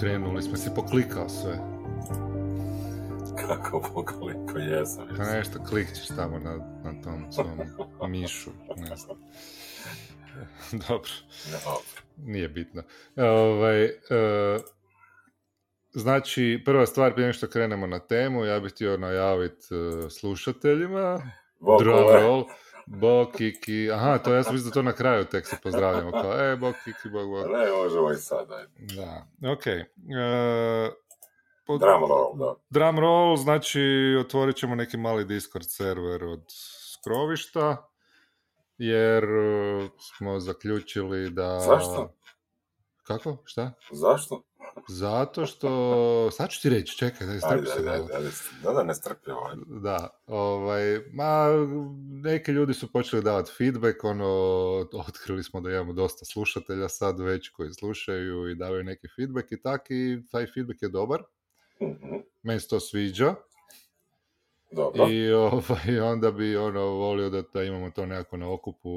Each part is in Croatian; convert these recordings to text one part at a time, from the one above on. krenuli smo, si poklikao sve. Kako pokliko, jesam. Pa nešto klikćeš tamo na tom svom mišu, ne znam. Dobro. Nije bitno. Znači, prva stvar, prije što krenemo na temu, ja bih htio najaviti slušateljima. Drog Bokiki. Aha, to ja sam mislim da to na kraju tek se pozdravljamo. Kao, Bokiki, Bok. Ne, možemo i sada. Da, okej. Drumroll, da. Drumroll, znači, otvorit ćemo neki mali Discord server od Skrovišta, jer smo zaključili da... Zašto? Kako? Šta? Zašto? Zato što... Sad ću ti reći, čekaj, da strpi se. Da, ne strpi ovaj. Da, neki ljudi su počeli davati feedback, otkrili smo da imamo dosta slušatelja sad već koji slušaju i davaju neki feedback i tak, i taj feedback je dobar. Mm-hmm. Meni se to sviđa. Dobro. I onda bi volio da imamo to nekako na okupu,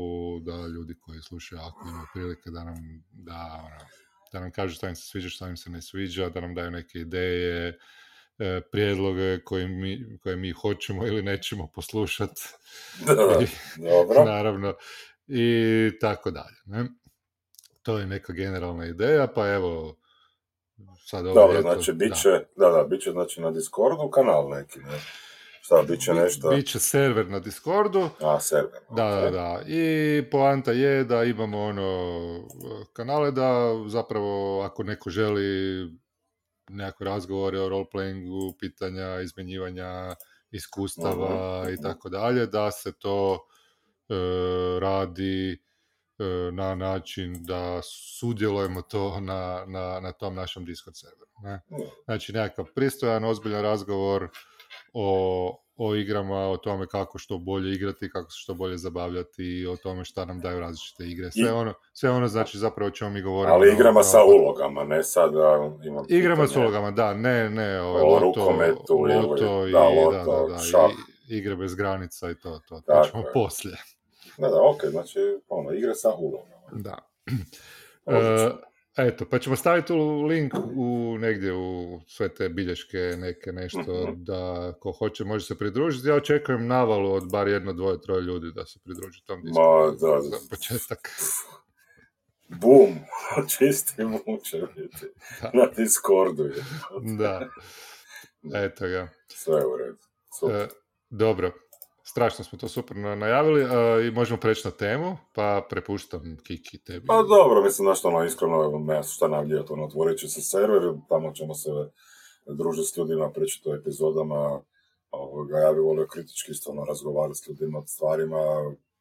da ljudi koji slušaju, ako imaju prilike da nam kažu što im se sviđa, što im se ne sviđa, da nam daju neke ideje, prijedloge koje mi hoćemo ili nećemo poslušati. Dobro. Naravno. I tako dalje. Ne? To je neka generalna ideja, pa evo, sad ovo dobro, ljeto, znači, bit će znači, na Discordu kanal neki, ne? Šta, bit će nešto? Biće server na Discordu. A, server. Da. I poanta je da imamo kanale da zapravo ako neko želi nekakve razgovore o roleplayingu, pitanja, izmjenjivanja iskustava i tako dalje, da se to radi na način da sudjelujemo to na tom našem Discord serveru. Ne? Znači nekakav pristojan, ozbiljan razgovor o igrama, o tome kako što bolje igrati, kako se što bolje zabavljati, o tome šta nam daju različite igre. Sve ono znači zapravo o čemu mi govorimo. Ali igrama sa ulogama, ne sada imam igrama pitanje. Sa ulogama, da, ne. Loto, šah. Igre bez granica i to. Dakle. To ćemo poslije. Da, okej, znači igre sa ulogama. Da. Eto, pa ćemo staviti link negdje u sve te bilješke, nešto da ko hoće može se pridružiti. Ja očekujem navalu od bar 1, 2, 3 ljudi da se pridruži tom Discordu za početak. Bum, čisti bum će biti na Discordu. Da, eto ga. Sve u redu. Dobro, strašno smo to super najavili i možemo preći na temu, pa prepuštam Kiki tebi. Pa dobro, mislim da što iskreno, ne šta navljivati, otvorit će se server, tamo ćemo se družiti s ljudima, pričati o epizodama, ja bih volio kritički razgovarati s ljudima o stvarima.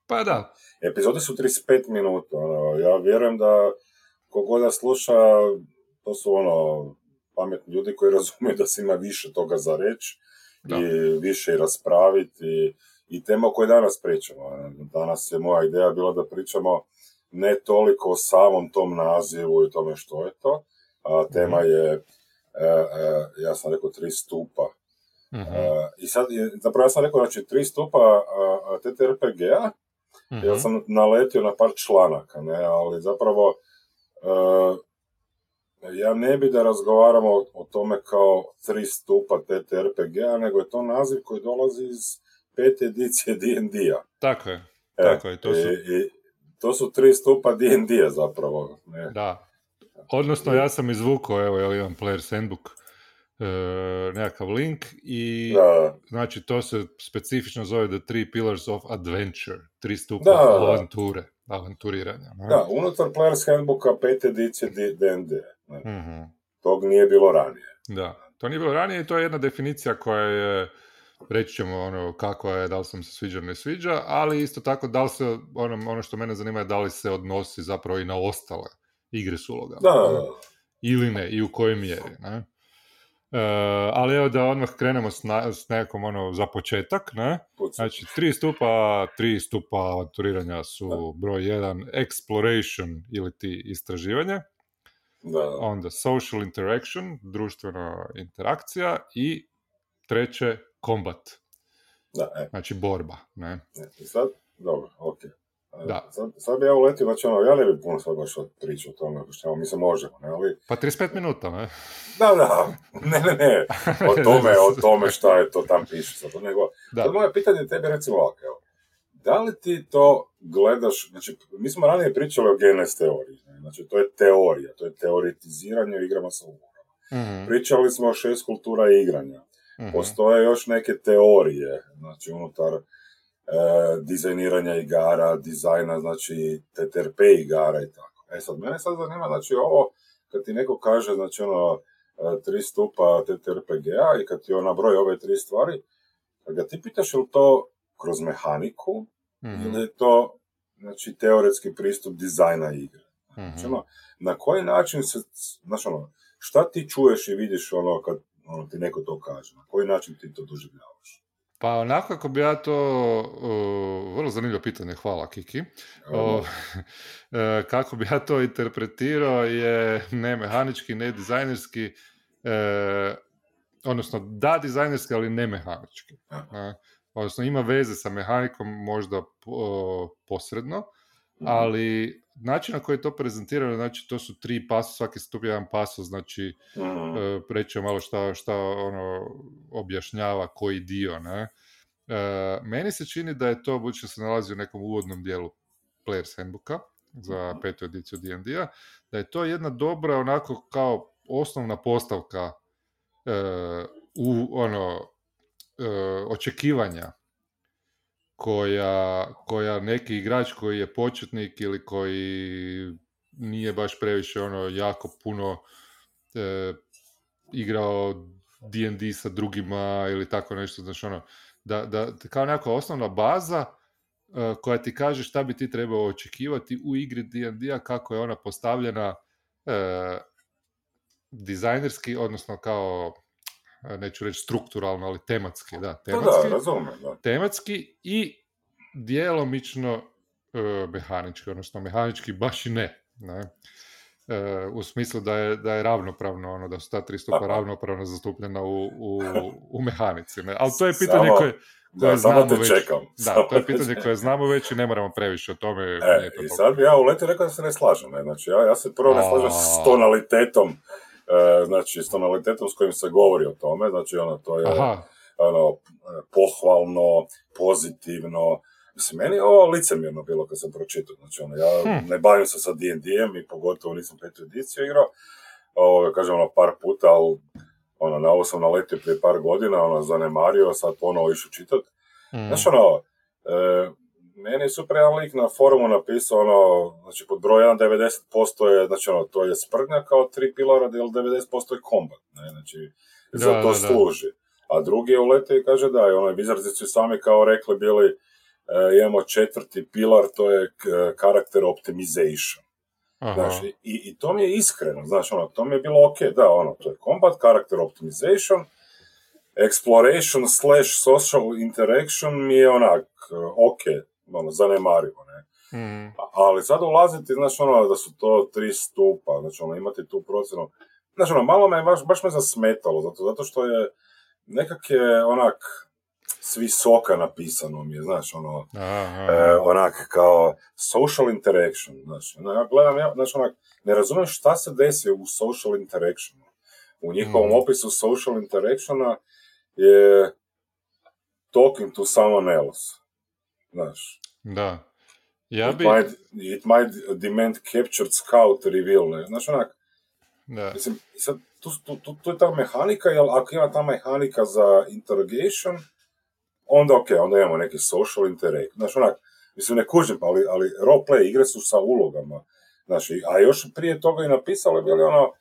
Pa da. Epizode su 35 minuta, ja vjerujem da kogoda sluša, to su pametni ljudi koji razumiju da se ima više toga za reći i više raspraviti i tema o kojoj danas pričamo. Danas je moja ideja bila da pričamo ne toliko o samom tom nazivu i tome što je to. Tema je, ja sam rekao, 3 stupa. I sad, zapravo ja sam rekao, znači, 3 stupa TTRPG-a, jer sam naletio na par članaka, ne? Ali zapravo ja ne bi da razgovaramo o tome kao 3 stupa TTRPG-a, nego je to naziv koji dolazi iz 5. edicije D&D-a. Tako je. Tako je. To su 3 stupa D&D-a zapravo. Ne? Da. Odnosno, ja sam izvukao, evo imam Player's Handbook, nekakav link i znači to se specifično zove The Three Pillars of Adventure. 3 stupa avanture. Avanturiranja. Ne? Da, unutar Player's Handbooka 5. edicije D&D-a. Tog nije bilo ranije. Da, to nije bilo ranije i to je jedna definicija koja je, reći ćemo kako je, da li sam se sviđa ili ne sviđa, ali isto tako da li se, ono što mene zanima je da li se odnosi zapravo i na ostale igre s ulogama. Da. Ili ne, i u kojoj mjeri. Ne? Ali evo da odmah krenemo s nekom za početak. Ne? Znači, 3 stupa avanturiranja su broj 1, exploration ili ti istraživanje, onda social interaction, društvena interakcija i treće, kombat. Znači borba. Ne? Sad, dobro, ok. Da. Sad bi ja uletio, znači ono, ja ne bi puno sad baš pričao o tome, što mi se možemo, ne, ali... Pa 35 minuta, ne? Da, ne, o tome šta je to tam piše, sad, nego... Da. Sad moje pitanje tebi, recimo, ovako, evo, da li ti to gledaš, znači, mi smo ranije pričali o GNS teoriji, ne? Znači, to je teorija, to je teoretiziranje u igrama sa umorama. Mm-hmm. Pričali smo o 6 kultura igranja, mm-hmm. Postoje još neke teorije, znači, unutar... dizajniranja igara, dizajna, znači TTRP igara i tako. E sad, mene sad zanima, znači ovo, kad ti neko kaže, znači ono, 3 stupa TTRPG-a i kad ti on nabroji ove 3 stvari, kad ga ti pitaš je li to kroz mehaniku, mm-hmm. ili je to, znači, teoretski pristup dizajna igre. Mm-hmm. Znači ono, na koji način se, znači ono, šta ti čuješ i vidiš ono kad ono, ti neko to kaže, na koji način ti to doživljavaš? Pa onako kako bi ja to, vrlo zanimljivo pitanje, hvala Kiki, kako bi ja to interpretirao je ne mehanički, ne dizajnerski, odnosno da dizajnerski, ali ne mehanički. Odnosno ima veze sa mehanikom možda posredno, ali način na koji je to prezentirano, znači to su 3 pasos, svaki stup jedan pasos, znači preći malo šta ono objašnjava koji dio, ne? Meni se čini da je to, budući se nalazi u nekom uvodnom dijelu Player's Handbooka za 5. ediciju D&D-a, da je to jedna dobra onako kao osnovna postavka u ono očekivanja koja neki igrač koji je početnik ili koji nije baš previše ono jako puno igrao D&D sa drugima ili tako nešto, znači ono, da kao neka osnovna baza koja ti kaže šta bi ti trebao očekivati u igri D&D-a, kako je ona postavljena dizajnerski, odnosno kao neću reći strukturalno, ali tematski, tematski i djelomično mehanički, odnosno mehanički baš i ne. U smislu da je ravnopravno, ono, da su ta 3 stupa ravnopravno zastupljena u mehanici, ne? Ali to je pitanje koje znamo već. Da, to je pitanje koje znamo već i ne moramo previše o tome. I sad bi ja u letu rekao da se ne slažem, ne? Znači ja se prvo ne slažem s tonalitetom. Znači, s tonalitetom s kojim se govori o tome, znači, ono, to je ono, pohvalno, pozitivno. Mislim, meni je ovo licemjerno bilo kad sam pročitao, znači, ono, ja ne bavim se sa D&D-em i pogotovo nisam 5. ediciju igrao, kažem, ono, par puta, ali, ono, na ovo sam naletio prije par godina, ono, zanemario, sad ponovo išu čitati. Znači, ono, meni je super jedan lik na forumu napisao, ono, znači, pod broj 1, 90% je, znači, ono, to je sprdnja kao 3 pilara, ili 90% je kombat, ne, znači, za to služi. A drugi je uletio i kaže, da, i onaj Vizarzicu sami kao rekli bili, imamo 4. pilar, to je character optimization. Znači, i to mi je iskreno, znači, ono, to mi je bilo ok, da, ono, to je kombat, character optimization, exploration /social interaction mi je onak, ok, ono, zanemarimo, ne. Ali sad ulaziti, znači, ono, da su to 3 stupa, znači, ono, imati tu procjenu. Znači, ono, malo me, baš me zasmetalo, zato što je nekak je, onak, s visoka napisano mi je, znači, ono, onak, kao social interaction, znači, ono, ja gledam, znači, onak, ne razumijem šta se desi u social interactionu. U njihovom opisu social interactiona je talking to someone else. Znaš. Da. It might demand captured scout reveal, ne? Znaš, onak, da. Mislim, sad, tu je ta mehanika, jer ako ima ta mehanika za interrogation, onda ok, onda imamo neki social interact. Znaš, onak, mislim, ne kužim, ali roleplay igre su sa ulogama. Znaš, a još prije toga i napisalo je bilo ono,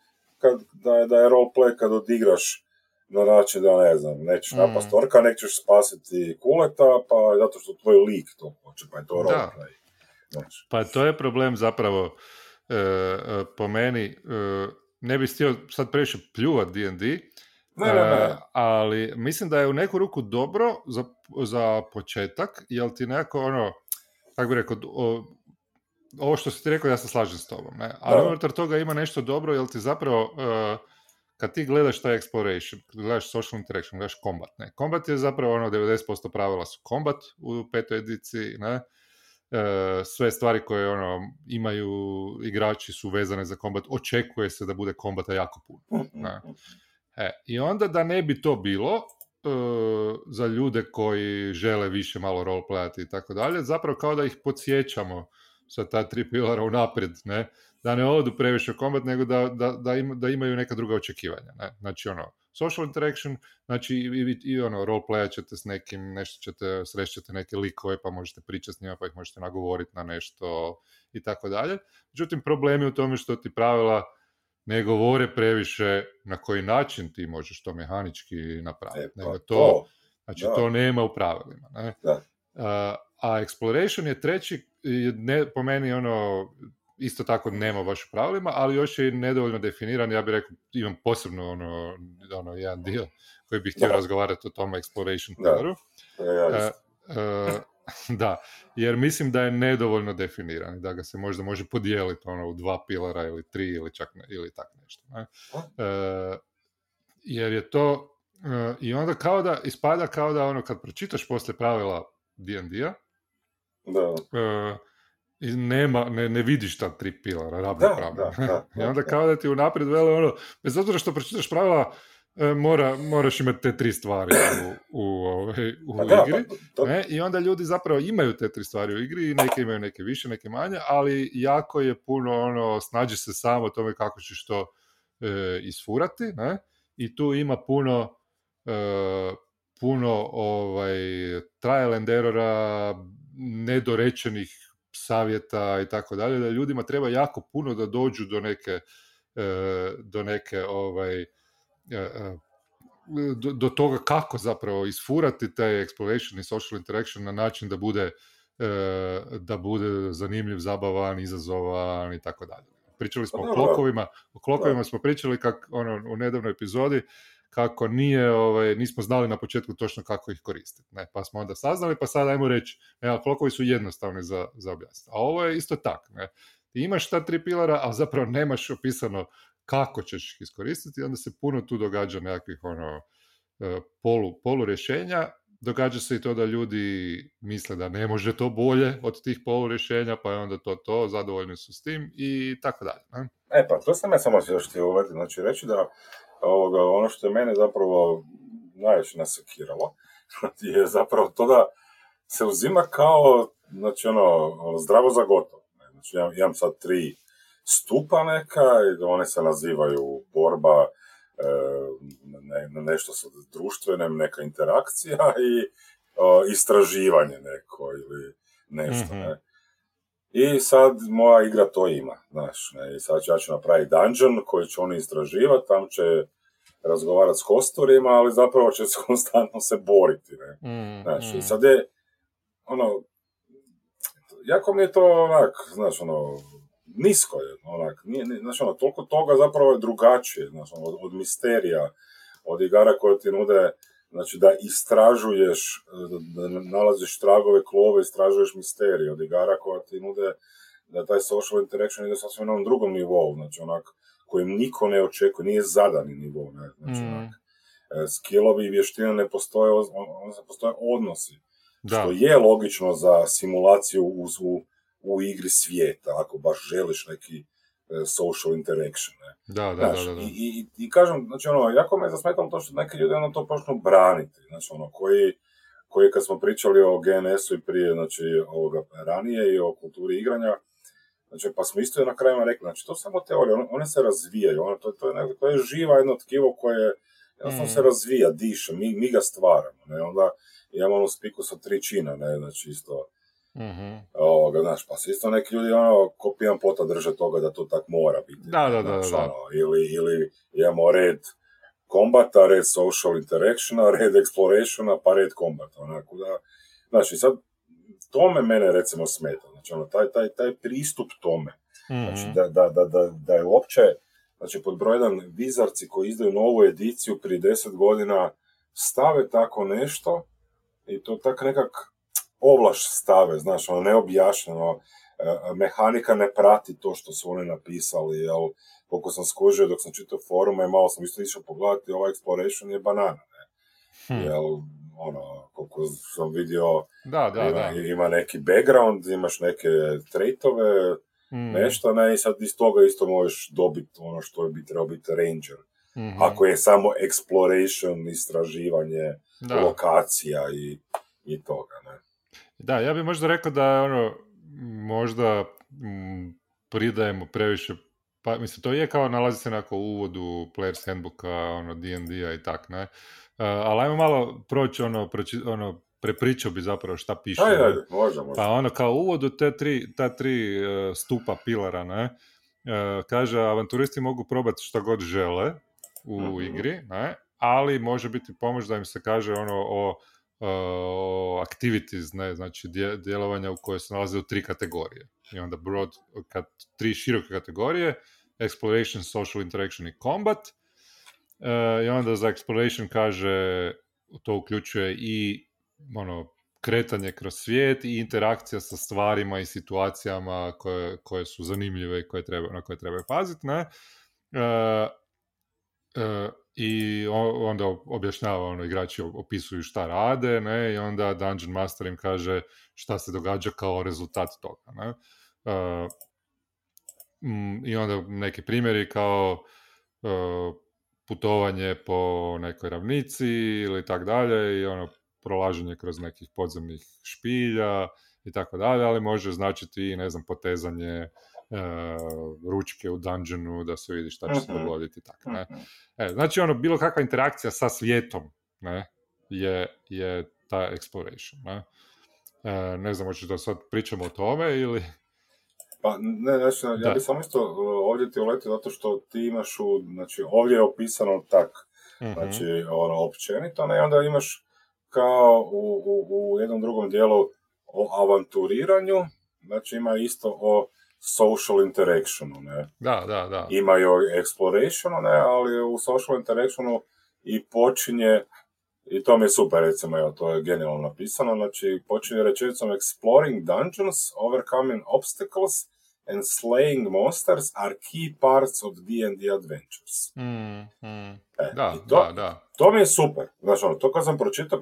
da je roleplay kad odigraš na način da, ne znam, nećeš napast orka, nećeš spasiti Kuleta, pa zato što tvoj lik to hoće, pa je to roleplay. Znači. Pa to je problem zapravo po meni, ne bih htio sad previše pljuvati D&D, ne. Ali mislim da je u neku ruku dobro za početak, jel ti nekako ono, kako bi rekao, ovo što si ti rekao, ja se slažem s tobom, ne? Ali unutar toga ima nešto dobro, jel ti zapravo... Kad ti gledaš taj exploration, gledaš social interaction, gledaš kombat, ne? Kombat je zapravo ono, 90% pravila su kombat u 5. ediciji, ne? sve stvari koje ono, imaju igrači su vezane za kombat, očekuje se da bude kombata jako puno. I onda da ne bi to bilo, za ljude koji žele više malo roleplayati i tako dalje, zapravo kao da ih podsjećamo sa ta tri pilara unaprijed, ne? Da ne odu previše kombat, nego da imaju neka druga očekivanja. Ne? Znači, ono, social interaction, znači i ono, roleplayat ćete s nekim, nešto ćete, srećete neke likove, pa možete pričati s njima, pa ih možete nagovoriti na nešto i tako dalje. Međutim, problem je u tome što ti pravila ne govore previše na koji način ti možeš to mehanički napraviti. Nego to, znači, to nema u pravilima. Ne? A exploration je treći, ne, po meni ono, isto tako nema baš u pravilima, ali još je nedovoljno definiran. Ja bih rekao, imam posebno ono jedan dio koji bih htio razgovarati o tom exploration pilaru. Da, jer mislim da je nedovoljno definiran i da ga se možda može podijeliti ono, u dva pilara ili tri ili čak ne, ili tak nešto. Ne? Jer je to, i onda kao da ispada kao da ono kad pročitaš poslije pravila D&D-a, ne vidiš ta tri pilara, i onda kao da ti unaprijed vele ono, bez obzira što pročitaš pravila, moraš imati te tri stvari u igri. Ne? I onda ljudi zapravo imaju te tri stvari u igri, neke imaju, neke više, neke manje, ali jako je puno ono, snađi se samo o tome kako ćeš to isfurati, ne? I tu ima puno trial and errora, nedorečenih savjeta i tako dalje, da ljudima treba jako puno da dođu do toga kako zapravo isfurati taj exploration i social interaction na način da bude zanimljiv, zabavan, izazovan i tako dalje. Pričali smo o klokovima, smo pričali kako ono, u nedavnoj epizodi kako nismo znali na početku točno kako ih koristiti. Ne? Pa smo onda saznali, pa sad ajmo reći, klokovi su jednostavni za objasniti. A ovo je isto tak. Ne? Ti imaš ta tri pilara, ali zapravo nemaš opisano kako ćeš ih iskoristiti, onda se puno tu događa nekakvih polu rješenja. Događa se i to da ljudi misle da ne može to bolje od tih polu rješenja, pa je onda to, zadovoljni su s tim i tako dalje. Ne? Pa to sam ja samo još ti uletim. Znači reći da ono što je mene zapravo najviše nasekiralo je zapravo to da se uzima kao znači ono, zdravo za gotovo. Znači ja imam sad tri stupa neka, one se nazivaju borba, nešto sa društvenim, neka interakcija i istraživanje neko ili nešto. Mm-hmm. Ne? I sad moja igra to ima, znaš, ne? I sad ja ću napraviti dungeon koji će oni istraživati, tam će razgovarati s kosturima, ali zapravo će se konstantno se boriti, ne? Znaš, i sad je, ono, jako mi je to onak, znaš, ono, nisko je, onak, znaš, ono, toliko toga zapravo je drugačije, znaš, ono, od misterija, od igara koje ti nude, znači da istražuješ, da nalaziš tragove, klove, istražuješ misterije, od igara koja ti nude, da taj social interaction ide sasvim na onom drugom nivou, znači onak, kojim niko ne očekuje, nije zadani nivou, ne, znači onak, skillovi i vještine ne postoje, ono se postoje odnosi, što je logično za simulaciju u igri svijeta, ako baš želiš neki social interaction, ne? Da. I kažem, znači ono, jako me je zasmetalo to što neki ljudi ono to počnu braniti, znači ono, koji kad smo pričali o GNS-u i prije, znači ovoga ranije i o kulturi igranja, znači pa smo isto na krajima rekli, znači to samo teorije, one se razvijaju, ono, to je živa jedno tkivo koje jednostavno se razvija, diše, mi ga stvaramo, ne, onda imamo onu spiku sa tri čina, ne, znači isto. Mm-hmm. Znaš, pa se isto neki ljudi ono, ko pijan pota drže toga da to tak mora biti. Da. Ono, ili imamo red kombata, red social interactiona, red explorationa, pa red kombata. Onako da, znači sad, tome mene recimo smeta. Znači, ono, taj pristup tome. Mm-hmm. Znači, da je uopće, znači, pod broj jedan, vizarci koji izdaju novu ediciju prije 10 godina stave tako nešto i to tak nekak ovlaš stave, znaš, ono neobjašnjeno, mehanika ne prati to što su oni napisali, jel, koliko sam skužio dok sam čitao forume, malo sam isto išao pogledati, ova exploration je banana, ne, jel, ono, koliko sam vidio, da. Ima neki background, imaš neke traitove, nešto, ne, i sad iz toga isto možeš dobiti ono što bi trebao biti ranger. Mm-hmm. Ako je samo exploration, istraživanje, lokacija i toga, ne. Da, ja bih možda rekao da ono, možda pridajemo previše, pa mislim, to je kao nalazi se onako u uvodu Player's Handbooka, ono, D&D-a i tak, ne. Ali ajmo malo proći, ono, prepričao bi zapravo šta piše. Ajde, možda. Pa ono, kao u uvodu ta tri stupa pilara, ne. Kaže, avanturisti mogu probati šta god žele u igri, ne, ali može biti pomoć da im se kaže ono o activities, ne, znači djelovanja u kojoj se nalaze u tri kategorije. I onda tri široke kategorije, exploration, social interaction i combat. I onda za exploration kaže, to uključuje i ono, kretanje kroz svijet i interakcija sa stvarima i situacijama koje su zanimljive i na koje treba paziti, ne? I onda objašnjava, ono, igrači opisuju šta rade, ne? I onda Dungeon Master im kaže šta se događa kao rezultat toga, ne? I onda neki primjeri kao putovanje po nekoj ravnici ili tak dalje i ono, prolaženje kroz nekih podzemnih špilja i tako dalje, ali može značiti i, ne znam, potezanje ručke u dungeonu da se vidi šta će se dogoditi i tako, ne. Znači, ono, bilo kakva interakcija sa svijetom, ne, je ta exploration, ne. Ne znam, hoćeš da sad pričamo o tome ili... Pa, ne, znači, ja bih samo isto ovdje ti uletio zato što ti imaš znači, ovdje je opisano tak, znači, ono, općenito, ne, onda imaš kao u jednom drugom dijelu o avanturiranju, znači ima isto o social interactionu, ne? Da. Ima i o explorationu, ne, ali u social interactionu i počinje, i to mi je super, recimo, evo, to je genijalno napisano, znači počinje rečenicom exploring dungeons, overcoming obstacles and slaying monsters are key parts of D&D adventures. Da. To mi je super. Znači, ono, to kad sam pročitao,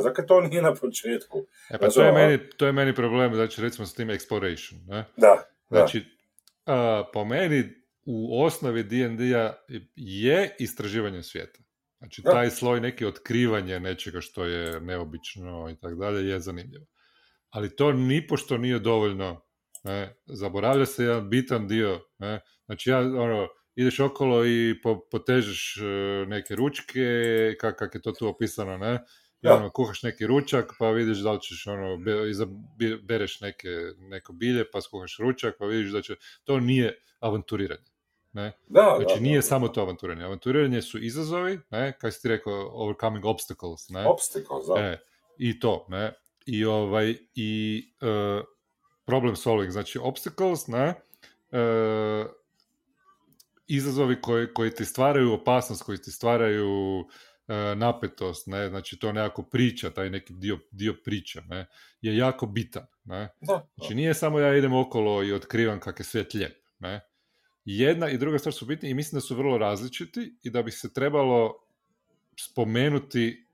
zakaj to nije na početku? Pa znači, to je meni problem, znači, recimo, s tim exploration, ne? Da. Znači, po meni, u osnovi D&D-a je istraživanje svijeta. Znači, taj sloj neki otkrivanje nečega što je neobično i tako dalje je zanimljivo. Ali to nipošto nije dovoljno, ne? Zaboravlja se jedan bitan dio, ne? Znači, ono, ideš okolo i potežeš neke ručke, kak je to tu opisano, ne? I ono, kuhaš neki ručak, pa vidiš da li ćeš, ono, bereš neko bilje, pa skuhaš ručak, pa vidiš da će... To nije avanturiranje, ne? Znači, nije samo to avanturiranje. Avanturiranje su izazovi, ne? Kako si ti rekao, overcoming obstacles, ne? Obstacles, da. I to, ne? I problem solving, znači obstacles, ne? Izazovi koji ti stvaraju opasnost, koji ti stvaraju napetost, ne, znači to nekako priča, taj neki dio priča, ne, je jako bitan, ne. Znači nije samo ja idem okolo i otkrivam kak je svijet lijep, ne. Jedna i druga stvar su bitne i mislim da su vrlo različiti i da bi se trebalo spomenuti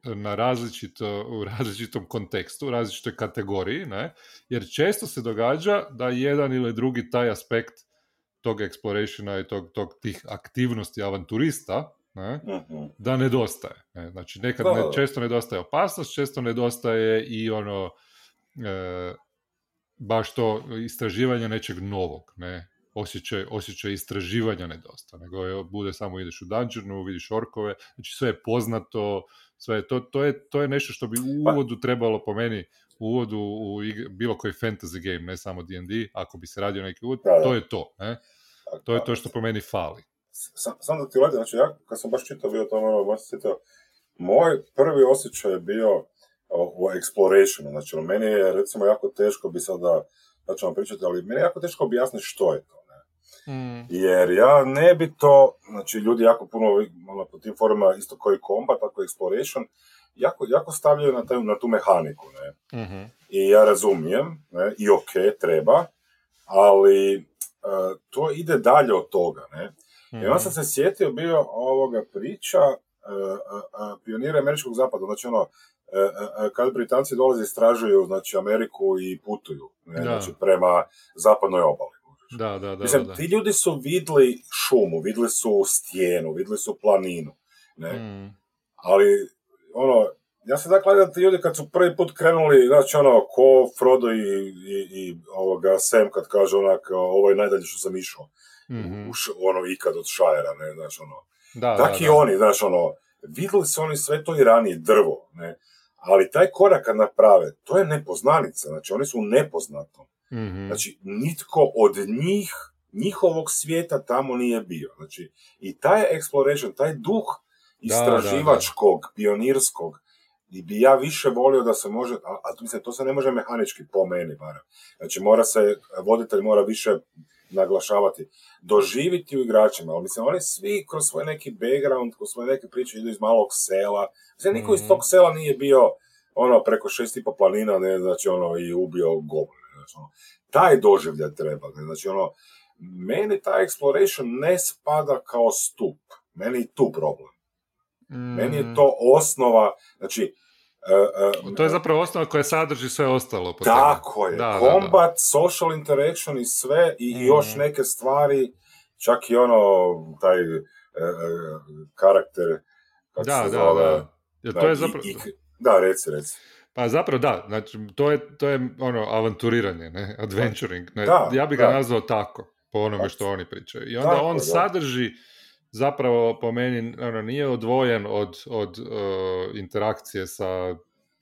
u različitom kontekstu, u različitoj kategoriji, ne, jer često se događa da jedan ili drugi taj aspekt tog explorationa i tih aktivnosti avanturista, ne, da nedostaje. Ne? Znači, nekad često nedostaje opasnost, često nedostaje i ono, baš to istraživanje nečeg novog, ne, osjećaj istraživanja nedostaje, nego bude samo ideš u dungeonu, vidiš orkove, znači sve je poznato, sve je to je nešto što bi u uvodu trebalo, po meni, uvodu u bilo koji fantasy game, ne samo D&D, ako bi se radio neki uvod, to je to, ne? To je to što po meni fali. Sam da ti uleti, znači ja, kad sam baš čitao bio to, ono, baš čitao, moj prvi osjećaj je bio o explorationu, znači meni je, recimo, jako teško bi sada, znači vam pričati, ali meni je jako teško objasniti što je to, ne? Jer ja ne bi to, znači ljudi jako puno, ono, po tim forumima, isto koji combat, tako exploration, jako stavljaju na tu mehaniku, ne? I ja razumijem, ne? I ok, treba, ali to ide dalje od toga, ne? I onda sam se sjetio bio ovoga priča pionira američkog zapada, znači ono, Kad Britanci dolaze, istražuju, znači, Ameriku i putuju, ne, znači, prema zapadnoj obali. Da, mislim, da. Ti ljudi su vidli šumu, vidli su stijenu, vidli su planinu, ne. Ali, ono, ja se dakle da ti ljudi kad su prvi put krenuli, znači, ono, ko Frodo i ovoga Sam kad kaže onak, ovo je najdalje što sam išao, ono, ikad od Šajera, ne, znači, ono. Da. Oni, znači, ono, vidjeli su oni sve to i ranije, drvo, ne, ali taj korak kad naprave, to je nepoznanica, znači, oni su u nepoznatom. Znači, nitko od njih, njihovog svijeta tamo nije bio, znači, i taj exploration, taj duh istraživačkog, pionirskog, i bi ja više volio da se može, a mislim, to se ne može mehanički po meni, barem. Znači, mora se, voditelj mora više naglašavati, doživiti u igračima, ali mislim, oni svi kroz svoj neki background, kroz svoje neke priče idu iz malog sela, znači, niko iz tog sela nije bio, ono, preko 6,5 planina, ne, znači, ono, i ubio goblin, znači, ono, taj doživljaj treba, ne, znači, ono, meni taj exploration ne spada kao stup, meni je tu problem. Meni je to osnova, znači... to je zapravo osnova koja sadrži sve ostalo. Tako je, kombat, social interaction i sve, i još neke stvari, čak i ono, taj karakter, kako se zove... To je zapravo... Reci. Pa zapravo da, znači, to je ono avanturiranje, ne, adventuring, ne? Ja bih ga nazvao tako, po onome što oni pričaju. I onda tako, on sadrži... Zapravo, po meni, ono, nije odvojen od interakcije sa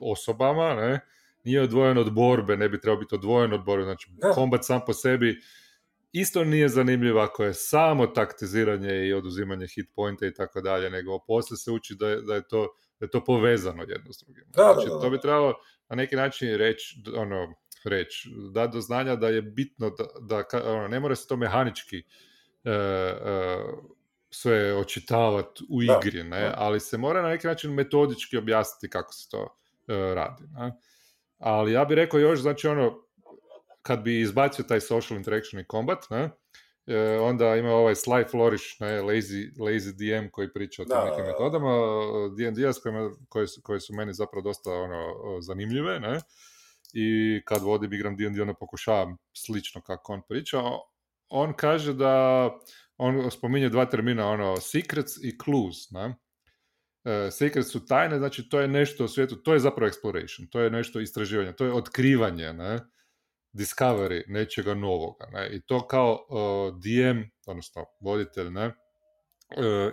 osobama, ne? Nije odvojen od borbe, ne bi trebao biti odvojen od borbe, znači kombat sam po sebi isto nije zanimljiv ako je samo taktiziranje i oduzimanje hit pointa i tako dalje, nego poslije se uči da je to povezano jedno s drugim. Znači, to bi trebalo na neki način reći, da do znanja da je bitno da ono, ne mora se to mehanički sve očitavati u igri, ne? Ali se mora na neki način metodički objasniti kako se to radi. Ne? Ali ja bih rekao još, znači, ono, kad bi izbacio taj social interaction i combat, ne? Onda ima ovaj Sly Flourish, ne? Lazy DM koji priča o tim nekim metodama, D&D-a koje su meni zapravo dosta ono, zanimljive, ne? I kad vodim igram D&D, onda pokušavam slično kako on priča. On kaže da... On spominje dva termina, ono, secrets i clues, ne? Secrets su tajne, znači to je nešto u svijetu, to je zapravo exploration, to je nešto istraživanje, to je otkrivanje, ne? Discovery nečega novoga, ne? I to kao DM, odnosno voditelj, ne?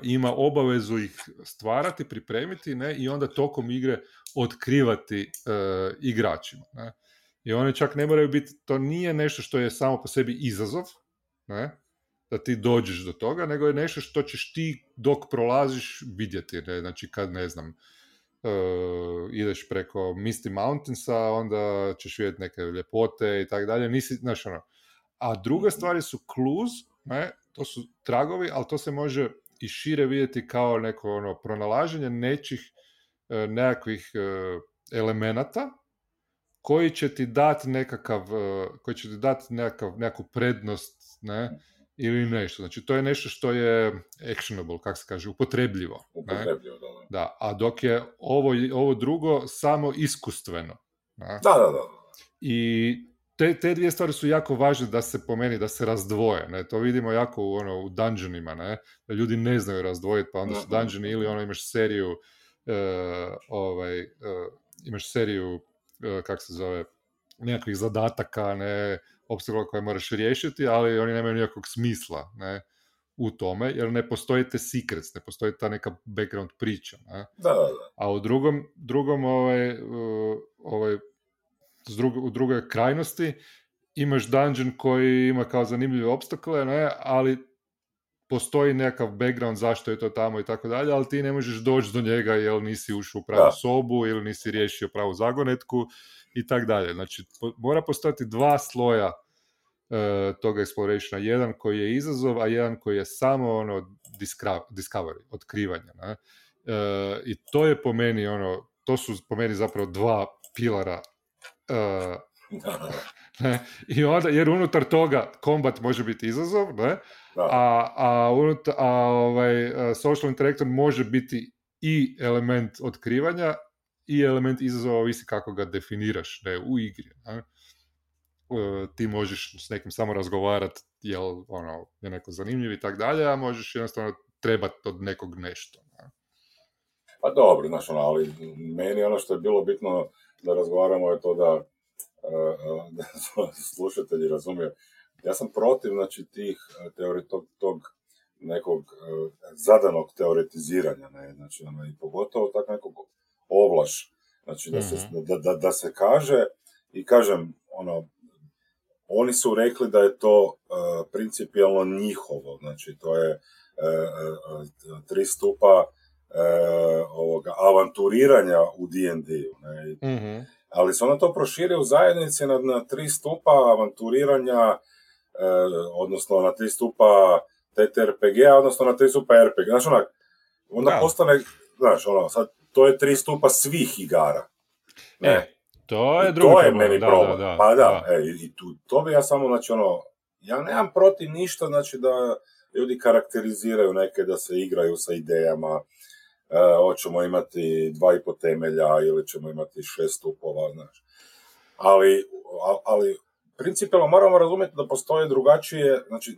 Ima obavezu ih stvarati, pripremiti, ne? I onda tokom igre otkrivati igračima, ne? I oni čak ne moraju biti, to nije nešto što je samo po sebi izazov, ne? Da ti dođeš do toga, nego je nešto što ćeš ti dok prolaziš vidjeti. Ne? Znači kad, ne znam, ideš preko Misty Mountainsa, onda ćeš vidjeti neke ljepote i tako dalje. Nisi, znaš, ono. A druga stvari su clues, ne? To su tragovi, ali to se može i šire vidjeti kao neko ono, pronalaženje nekakvih elemenata koji će ti dati nekakvu prednost, ne? Ili nešto. Znači, to je nešto što je actionable, kako se kaže, upotrebljivo. Upotrebljivo, da. A dok je ovo drugo samo iskustveno. Ne? Da. I te dvije stvari su jako važne da se pomeni, da se razdvoje. Ne? To vidimo jako u dungeonima, ne? Da ljudi ne znaju razdvojiti, pa onda su dungeoni ili ono imaš seriju kako se zove, nekakvih zadataka, ne, opsega koje moraš riješiti, ali oni nemaju nikakvog smisla, ne, u tome, jer ne postoji te secrets, ne postoji ta neka background priča. Ne. A u drugom u drugoj krajnosti imaš dungeon koji ima kao zanimljive obstakle, ne, ali postoji nekakav background zašto je to tamo i tako dalje, ali ti ne možeš doći do njega jer nisi ušao u pravu sobu ili nisi riješio pravu zagonetku i tako dalje. Znači, mora postojati dva sloja toga explorationa. Jedan koji je izazov, a jedan koji je samo ono discovery, otkrivanje. Ne? I to je po meni ono, to su po meni zapravo dva pilara i onda, jer unutar toga kombat može biti izazov, ne? Social interaction može biti i element otkrivanja i element izazova ovisi kako ga definiraš, da je u igri. Ti možeš s nekim samo razgovarati, jel ono, je neko zanimljiv i tako dalje, a možeš jednostavno trebati od nekog nešto. Ne? Pa dobro, znaš, ono, ali meni ono što je bilo bitno da razgovaramo je to da, da slušatelji razumiju. Ja sam protiv, znači, tih tog nekog zadanog teoretiziranja, ne? Znači, ono, i pogotovo tako nekog ovlaš, znači, da se, da se kaže, i kažem, ono, oni su rekli da je to principijalno njihovo, znači, to je 3 stupa ovoga avanturiranja u D&D-u, ne? Mm-hmm. Ali se ono to proširi u zajednici na 3 stupa avanturiranja, odnosno na 3 stupa TTRPG-a, odnosno na 3 stupa RPG. Znači, onda postane, znaš, ono, sad, to je 3 stupa svih igara. Ne. To je drugi problem. To je meni problem. Da. Pa da, i tu, to bi ja samo, znači, ono, ja nemam protiv ništa, znači, da ljudi karakteriziraju neke, da se igraju sa idejama, hoćemo imati 2,5 temelja ili ćemo imati 6 stupova, znaš. Ali principijalno moramo razumjeti da postoje drugačije, znači,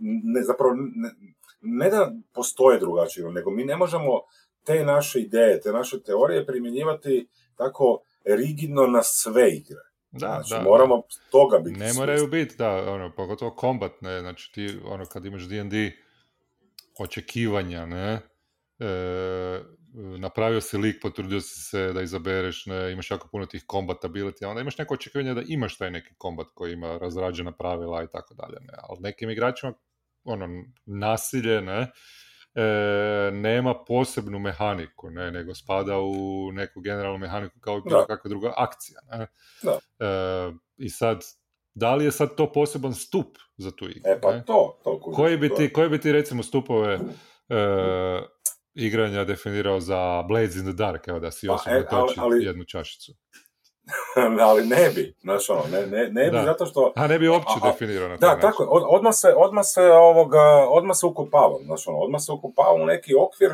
ne da postoje drugačije, nego mi ne možemo te naše ideje, te naše teorije primjenjivati tako rigidno na sve igre. Da, znači, moramo toga biti. Ne moraju biti, da, ono, pogotovo kombatne, znači ti, ono, kad imaš D&D očekivanja, ne, napravio si lik, potrudio si se da izabereš, ne, imaš jako puno tih combat ability, a onda imaš neko očekivanje da imaš taj neki kombat koji ima razrađena pravila i tako dalje, ne, ali nekim igračima, ono, nasilje, ne, nema posebnu mehaniku, ne, nego spada u neku generalnu mehaniku kao bilo kakva druga akcija, ne. I sad, da li je sad to poseban stup za tu igru? E, pa to koji bi ti recimo stupove igranja definirao za Blades in the Dark, evo da si osobno toči jednu čašicu. Ali ne bi, znaš, ono, ne bi zato što... A ne bi uopće definirao na taj način. Da, tako, odmah se ukopavam, znaš, ono, odmah se ukopavam u neki okvir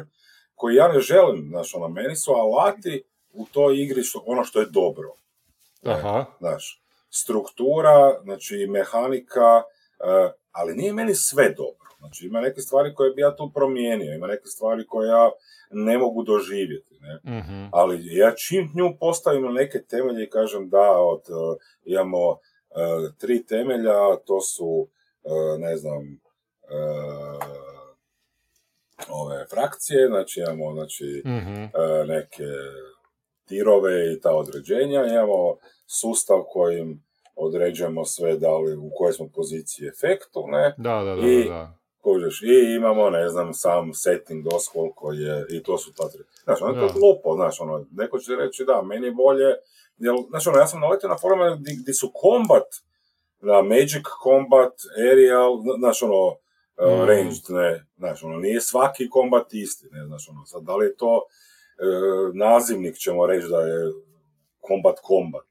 koji ja ne želim, znaš, ono, meni su alati u toj igri ono što je dobro. Aha. Znaš, struktura, znači, mehanika, ali nije meni sve dobro. Znači, ima neke stvari koje bi ja tu promijenio, ima neke stvari koje ja ne mogu doživjeti, ne? Mm-hmm. Ali ja čim nju postavim na neke temelje i kažem da, imamo 3 temelja, to su, ne znam, ove frakcije, znači imamo, znači, neke tirove i ta određenja, imamo sustav kojim određujemo sve, da li u kojoj smo poziciji efektu, ne? Da. Kožeš, i imamo, ne znam, sam setting doskol koji je, i to su ta 3. Znaš, ono je to glupo, znaš, ono, neko će reći da, meni je bolje, jer, znaš, ono, ja sam naletio na forume gdje su combat, na magic combat, aerial, znaš, ono, ranged, ne, znaš, ono, nije svaki combat isti, ne, znaš, ono, sad, da li je to nazivnik, ćemo reći da je combat,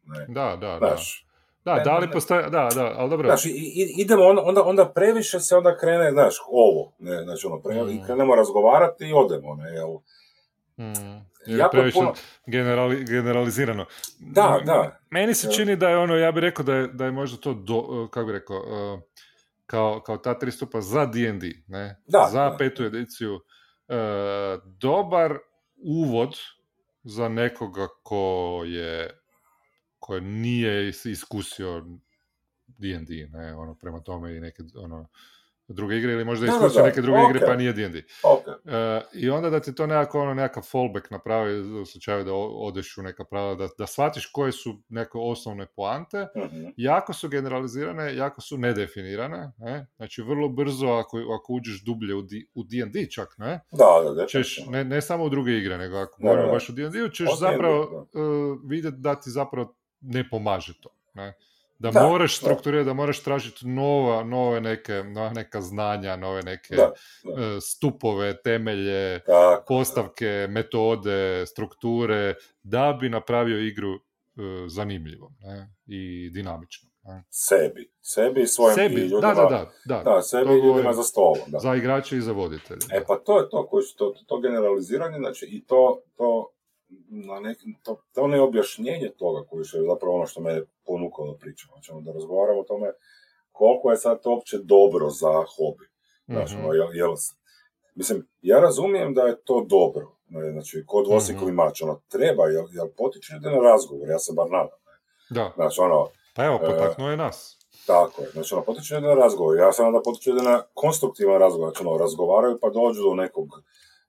ne, da, znaš. Da, ali postoje, da, ali dobro. Znaš, idemo, onda previše se onda krene, znaš, ovo, ne, znači, ono, krenemo razgovarati i odemo, ne, jel? Jako previše puno... generalizirano. Da. Meni se čini da je ono, ja bih rekao da je možda to, kako bih rekao, kao ta 3 stupa za D&D, ne? Da, za 5. ediciju. Dobar uvod za nekoga ko nije iskusio D&D, ne, ono, prema tome i neke, ono, druge igre, ili možda iskusio neke druge igre pa nije D&D. Okay. I onda da ti to nekako, ono, nekakav fallback napravi u slučaju da odeš u neka pravila, da shvatiš koje su neke osnovne poante, jako su generalizirane, jako su nedefinirane, ne, znači vrlo brzo ako uđeš dublje u D&D čak, ne, ćeš, ne samo u druge igre, nego ako govorimo baš u D&D-u, ćeš zapravo vidjeti da ti zapravo ne pomaže to, ne? Da moraš strukturirati, da moraš tražiti nova neka znanja, nove neke stupove, temelje, postavke, metode, strukture, da bi napravio igru zanimljivom, ne? I dinamičnom. Ne? Sebi i svojim ljudima. Da, sebi i ljudima za stolom. Da. Za igrače i za voditelje. E, pa to je to generaliziranje, znači, i to na nekim, to ono je objašnjenje toga koji je zapravo ono što me ponukalo pričamo. Znači, da razgovaramo o tome koliko je sad to uopće dobro za hobi. Znači, mm-hmm. Mislim, ja razumijem da je to dobro. Znači, kod dvosikovi mač, ono, treba, jer potiče ide na razgovor, ja se bar nadam. Da. Znači, ono... Pa evo, potaknuo je nas. Tako je. Znači, ono, potiče ide na razgovor. Ja se nadam potiče ide na konstruktivan razgovor. Znači, ono, razgovaraju pa dođu do nekog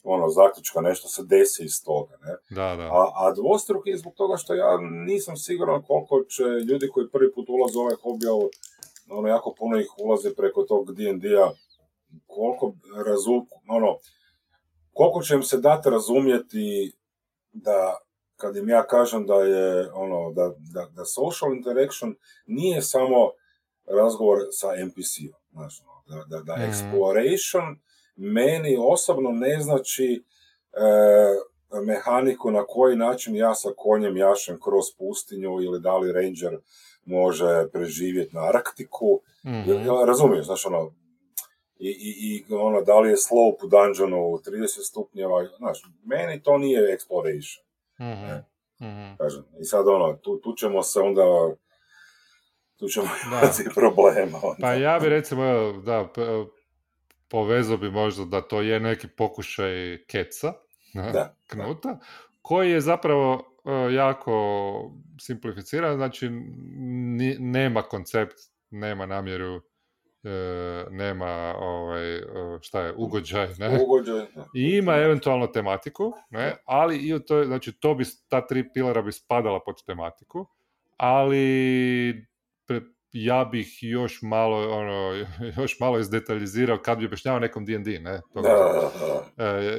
ono, zaključka, nešto se desi iz toga, ne? Da, da. A dvostruki je zbog toga što ja nisam siguran koliko će ljudi koji prvi put ulaze u ovaj hobi, ono, jako puno ih ulaze preko tog D&D-a, koliko koliko će im se dati razumjeti da, kad im ja kažem da je, ono, da social interaction nije samo razgovor sa NPC-om, znači, da exploration meni osobno ne znači mehaniku na koji način ja sa konjem jašem kroz pustinju ili da li ranger može preživjeti na Arktiku, razumiješ, znači, ono, I ono, da li je slope u dungeonu 30 stupnjeva, znaš, meni to nije exploration. Kažem, i sad ono, tu ćemo se onda, tu ćemo imati problema. Onda. Pa ja bi recimo, da, povezao bi možda da to je neki pokušaj keca, da, Knuta, da, koji je zapravo jako simplificiran, znači nema koncept, nema namjeru, nema šta je, ugođaj, ne? Ugođaj. I ima eventualno tematiku, ne? Ali i u to, znači, to bi, ta tri pilara bi spadala pod tematiku, ali ja bih još malo, izdetaljizirao kad bi objašnjavao nekom D&D, ne?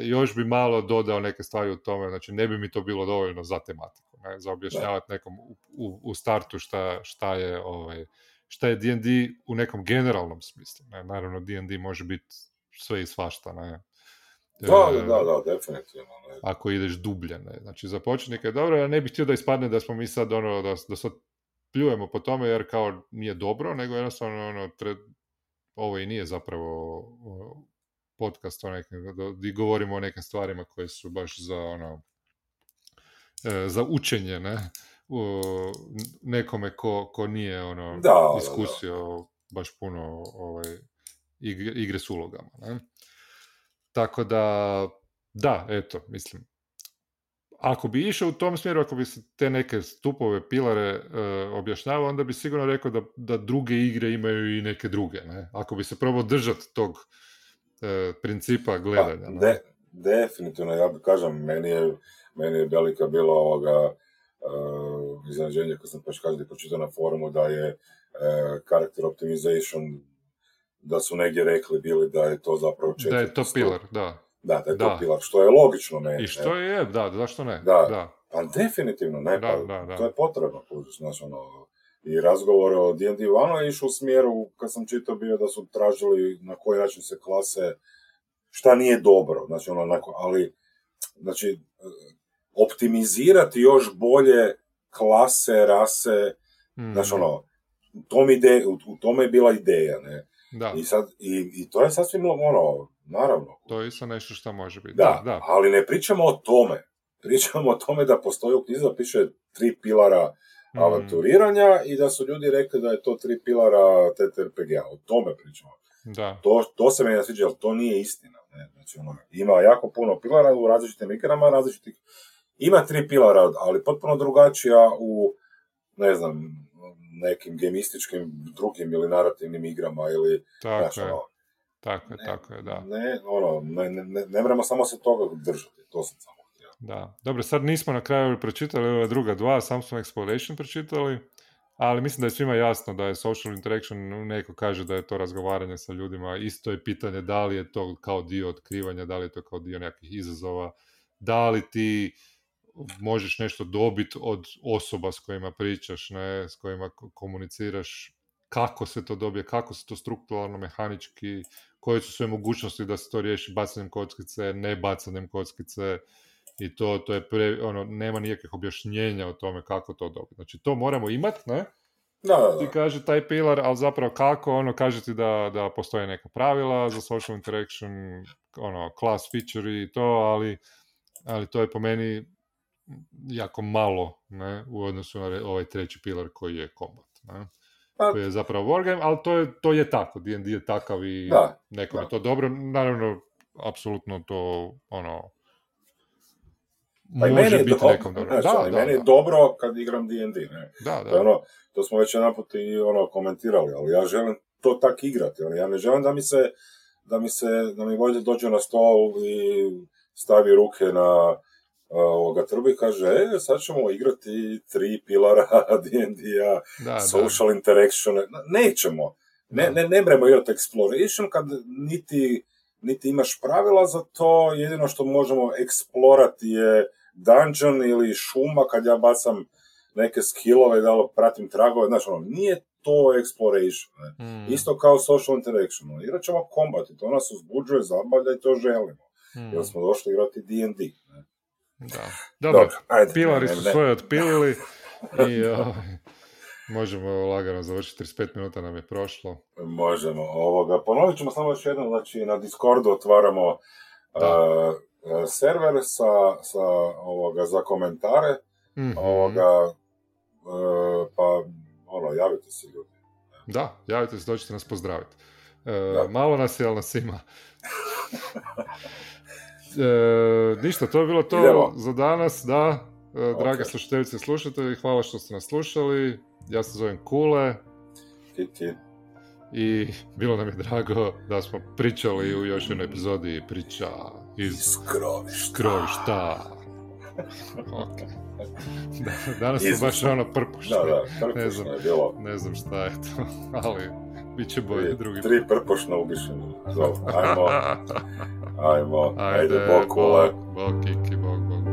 Još bi malo dodao neke stvari u tome, znači ne bi mi to bilo dovoljno za tematiku, ne? Za objašnjavati nekom u startu šta je šta je D&D u nekom generalnom smislu. Ne? Naravno, D&D može biti sve i svašta. Ne? Da, definitivno. Ne. Ako ideš dublje. Ne? Znači, za početnika je dobro, ja ne bih htio da ispadne da smo mi sad, da sad pljujemo po tome, jer kao nije dobro, nego jednostavno, ovo i nije zapravo podcast o nekim, gdje govorimo o nekim stvarima koje su baš za, za učenje, ne? Nekome ko nije iskusio baš puno igre s ulogama, ne? Tako da, eto, mislim, ako bi išao u tom smjeru, ako bi se te neke stupove, pilare objašnjavao, onda bi sigurno rekao da druge igre imaju i neke druge, ne? Ako bi se probao držati tog principa gledanja. Pa, definitivno, ja bih kažem, meni je velika bila iznenađenje kad sam pročitao na forumu da je character optimization, da su negdje rekli bili da je to zapravo četvrti. Da je to pilar, da. Da, da je to pilar, što je logično meni. I što je, zašto ne? Da. Pa definitivno, ne, da. To je potrebno. Znači, i razgovor o D&D ono je išao u smjeru, kad sam čitao bio da su tražili na koji način se klase, šta nije dobro, znači ali, znači, optimizirati još bolje klase, rase, znači u tome je bila ideja, ne? Da. I sad, i to je sasvim naravno. To je isto nešto što može biti. Da, ali ne pričamo o tome. Pričamo o tome da postoji u knjizi da piše tri pilara avanturiranja i da su ljudi rekli da je to tri pilara TTRPG-a. O tome pričamo. Da. To se meni sviđa, ali to nije istina. Ne? Znači, ima jako puno pilara u različitim igrama, različitih. Ima tri pilara, ali potpuno drugačija u, ne znam, nekim gemističkim, drugim ili narativnim igrama ili... Tako je. Ne moramo samo se toga držati, to sam samo htio. Da, dobro, sad nismo na kraju pročitali ova druga dva, samo smo Exploration pročitali, ali mislim da je svima jasno da je social interaction, neko kaže da je to razgovaranje sa ljudima, isto je pitanje da li je to kao dio otkrivanja, da li je to kao dio nekakvih izazova, da li ti možeš nešto dobiti od osoba s kojima pričaš, ne, s kojima komuniciraš, kako se to dobije, kako se to strukturalno, mehanički, koje su sve mogućnosti da se to riješi bacanjem kockice, ne bacanjem kockice, i to je nema nikakvih objašnjenja o tome kako to dobiti. Znači, to moramo imati, ne? Da. Ti kaže taj pilar, ali zapravo kako, kaže ti da postoje neka pravila za social interaction, class feature i to, ali to je po meni jako malo, ne, u odnosu na ovaj treći pilar koji je kombat, ne. Koji je zapravo wargame, ali to je tako, D&D je takav i nekome to dobro, naravno, apsolutno to, ono, može mene biti nekom dobro. Znači, meni je dobro kad igram D&D, ne. Da. Ono, to smo već jedanput i ono, komentirali, ali ja želim to tak igrati, ali ja ne želim da mi vođa dođe na stol i stavi ruke na ovoga trbu i kaže, sad ćemo igrati 3 pilara D&D-a, social interaction. Nećemo. Ne mremo igrati exploration kad niti imaš pravila za to. Jedino što možemo eksplorati je dungeon ili šuma kad ja bacam neke skillove i da pratim tragove. Znači, ono, nije to exploration. Isto kao social interaction. Igrat ćemo combat i to nas uzbuđuje, zabavlja i to želimo. Jer smo došli igrati D&D. Ne? Da. Dobro, ajde, pilari su svoje otpilili i možemo lagano završiti, 35 minuta nam je prošlo. Možemo, ponovit ćemo samo još jednom, znači na Discordu otvaramo server sa za komentare, javite se ljudi. Da, javite se, dođite nas pozdraviti. Malo nas je, ali nas ima. Ništa, to je bilo to za danas, drage slušateljice i slušatelji, hvala što ste nas slušali, ja se zovem Kule Kiki i bilo nam je drago da smo pričali u još jednoj epizodi Priča iz Skrovišta. Okay. Danas smo baš ono prpošni, ne znam šta je to, ali bit će bolje drugi. 3 prpošna ubišenja, ajmo. Ajmo, ajde, bok, Kule. Bok, Kiki, bok.